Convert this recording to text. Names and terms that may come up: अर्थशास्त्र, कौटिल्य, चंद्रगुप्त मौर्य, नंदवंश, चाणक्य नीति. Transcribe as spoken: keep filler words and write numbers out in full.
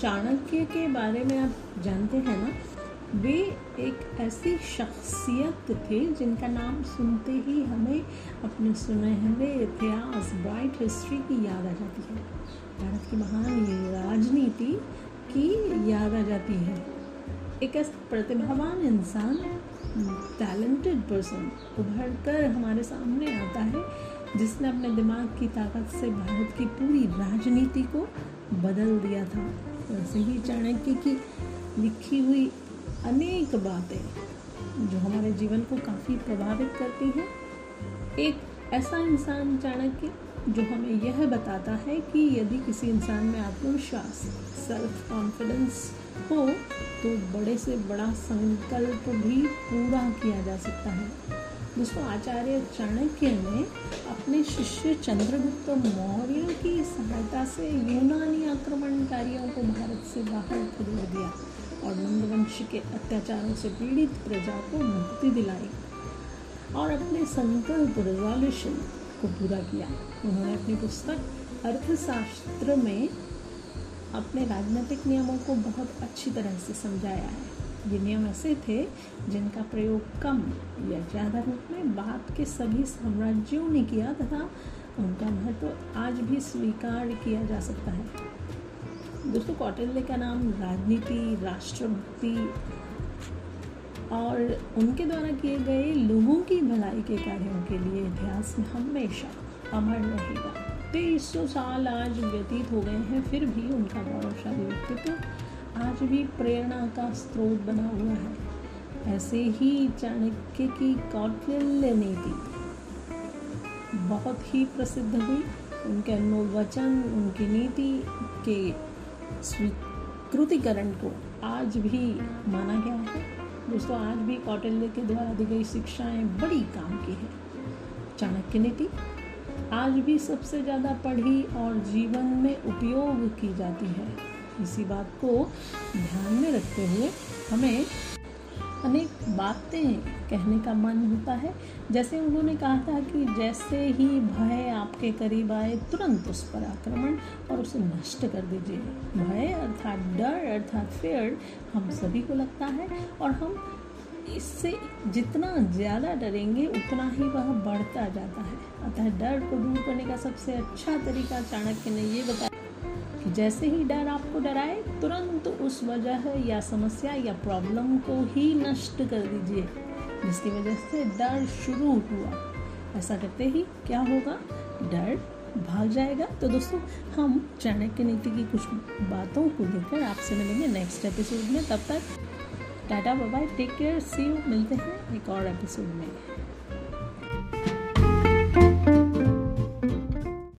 चाणक्य के बारे में आप जानते हैं ना, वे एक ऐसी शख्सियत थे जिनका नाम सुनते ही हमें अपने सुने हुए इतिहास, ब्राइट हिस्ट्री की याद आ जाती है, भारत की महान राजनीति की याद आ जाती है। एक ऐसा प्रतिभावान इंसान, टैलेंटेड पर्सन उभर कर हमारे सामने आता है जिसने अपने दिमाग की ताकत से भारत की पूरी राजनीति को बदल दिया था। वैसे ही चाणक्य की लिखी हुई अनेक बातें जो हमारे जीवन को काफ़ी प्रभावित करती हैं। एक ऐसा इंसान चाणक्य जो हमें यह बताता है कि यदि किसी इंसान में आत्मविश्वास, सेल्फ कॉन्फिडेंस हो तो बड़े से बड़ा संकल्प भी पूरा किया जा सकता है। दोस्तों, आचार्य चाणक्य ने अपने शिष्य चंद्रगुप्त मौर्य की सहायता से यूनानी आक्रमणकारियों को भारत से बाहर खदेड़ दिया और नंदवंश के अत्याचारों से पीड़ित प्रजा को मुक्ति दिलाई और अपने संकल्प, रेजोल्यूशन को पूरा किया। उन्होंने अपनी पुस्तक अर्थशास्त्र में अपने राजनीतिक नियमों को बहुत अच्छी तरह से समझाया है। ये नियम ऐसे थे जिनका प्रयोग कम या ज़्यादा रूप में भारत के सभी साम्राज्यों ने किया तथा उनका महत्व तो आज भी स्वीकार किया जा सकता है। दोस्तों, कौटिल्य का नाम राजनीति, राष्ट्रभक्ति और उनके द्वारा किए गए लोगों की भलाई के कार्यों के लिए इतिहास में हमेशा अमर रहेगा। तेईस सौ साल आज व्यतीत हो गए हैं, फिर भी उनका गौरवशाली व्यक्तित्व आज भी प्रेरणा का स्रोत बना हुआ है। ऐसे ही चाणक्य की कौटिल्य नीति बहुत ही प्रसिद्ध हुई। उनके अनमोल वचन, उनकी नीति के स्वीकृतिकरण को आज भी माना गया है। दोस्तों, आज भी कौटिल्य के द्वारा दी गई शिक्षाएं बड़ी काम की है। चाणक्य नीति आज भी सबसे ज़्यादा पढ़ी और जीवन में उपयोग की जाती है। इसी बात को ध्यान में रखते हुए हमें अनेक बातें कहने का मन होता है। जैसे उन्होंने कहा था कि जैसे ही भय आपके करीब आए तुरंत उस पर आक्रमण और उसे नष्ट कर दीजिए। भय अर्थात डर अर्थात फियर हम सभी को लगता है और हम इससे जितना ज़्यादा डरेंगे उतना ही वह बढ़ता जाता है। अतः डर को दूर करने का सबसे अच्छा तरीका चाणक्य ने ये बताया कि जैसे ही डर आपको डराए तुरंत उस वजह या समस्या या प्रॉब्लम को ही नष्ट कर दीजिए जिसकी वजह से डर शुरू हुआ। ऐसा करते ही क्या होगा, डर भाग जाएगा। तो दोस्तों, हम चाणक्य नीति की कुछ बातों को लेकर आपसे मिलेंगे नेक्स्ट एपिसोड में। तब तक tata, bye bye, take care, see you. मिलते हैं एक और एपिसोड में।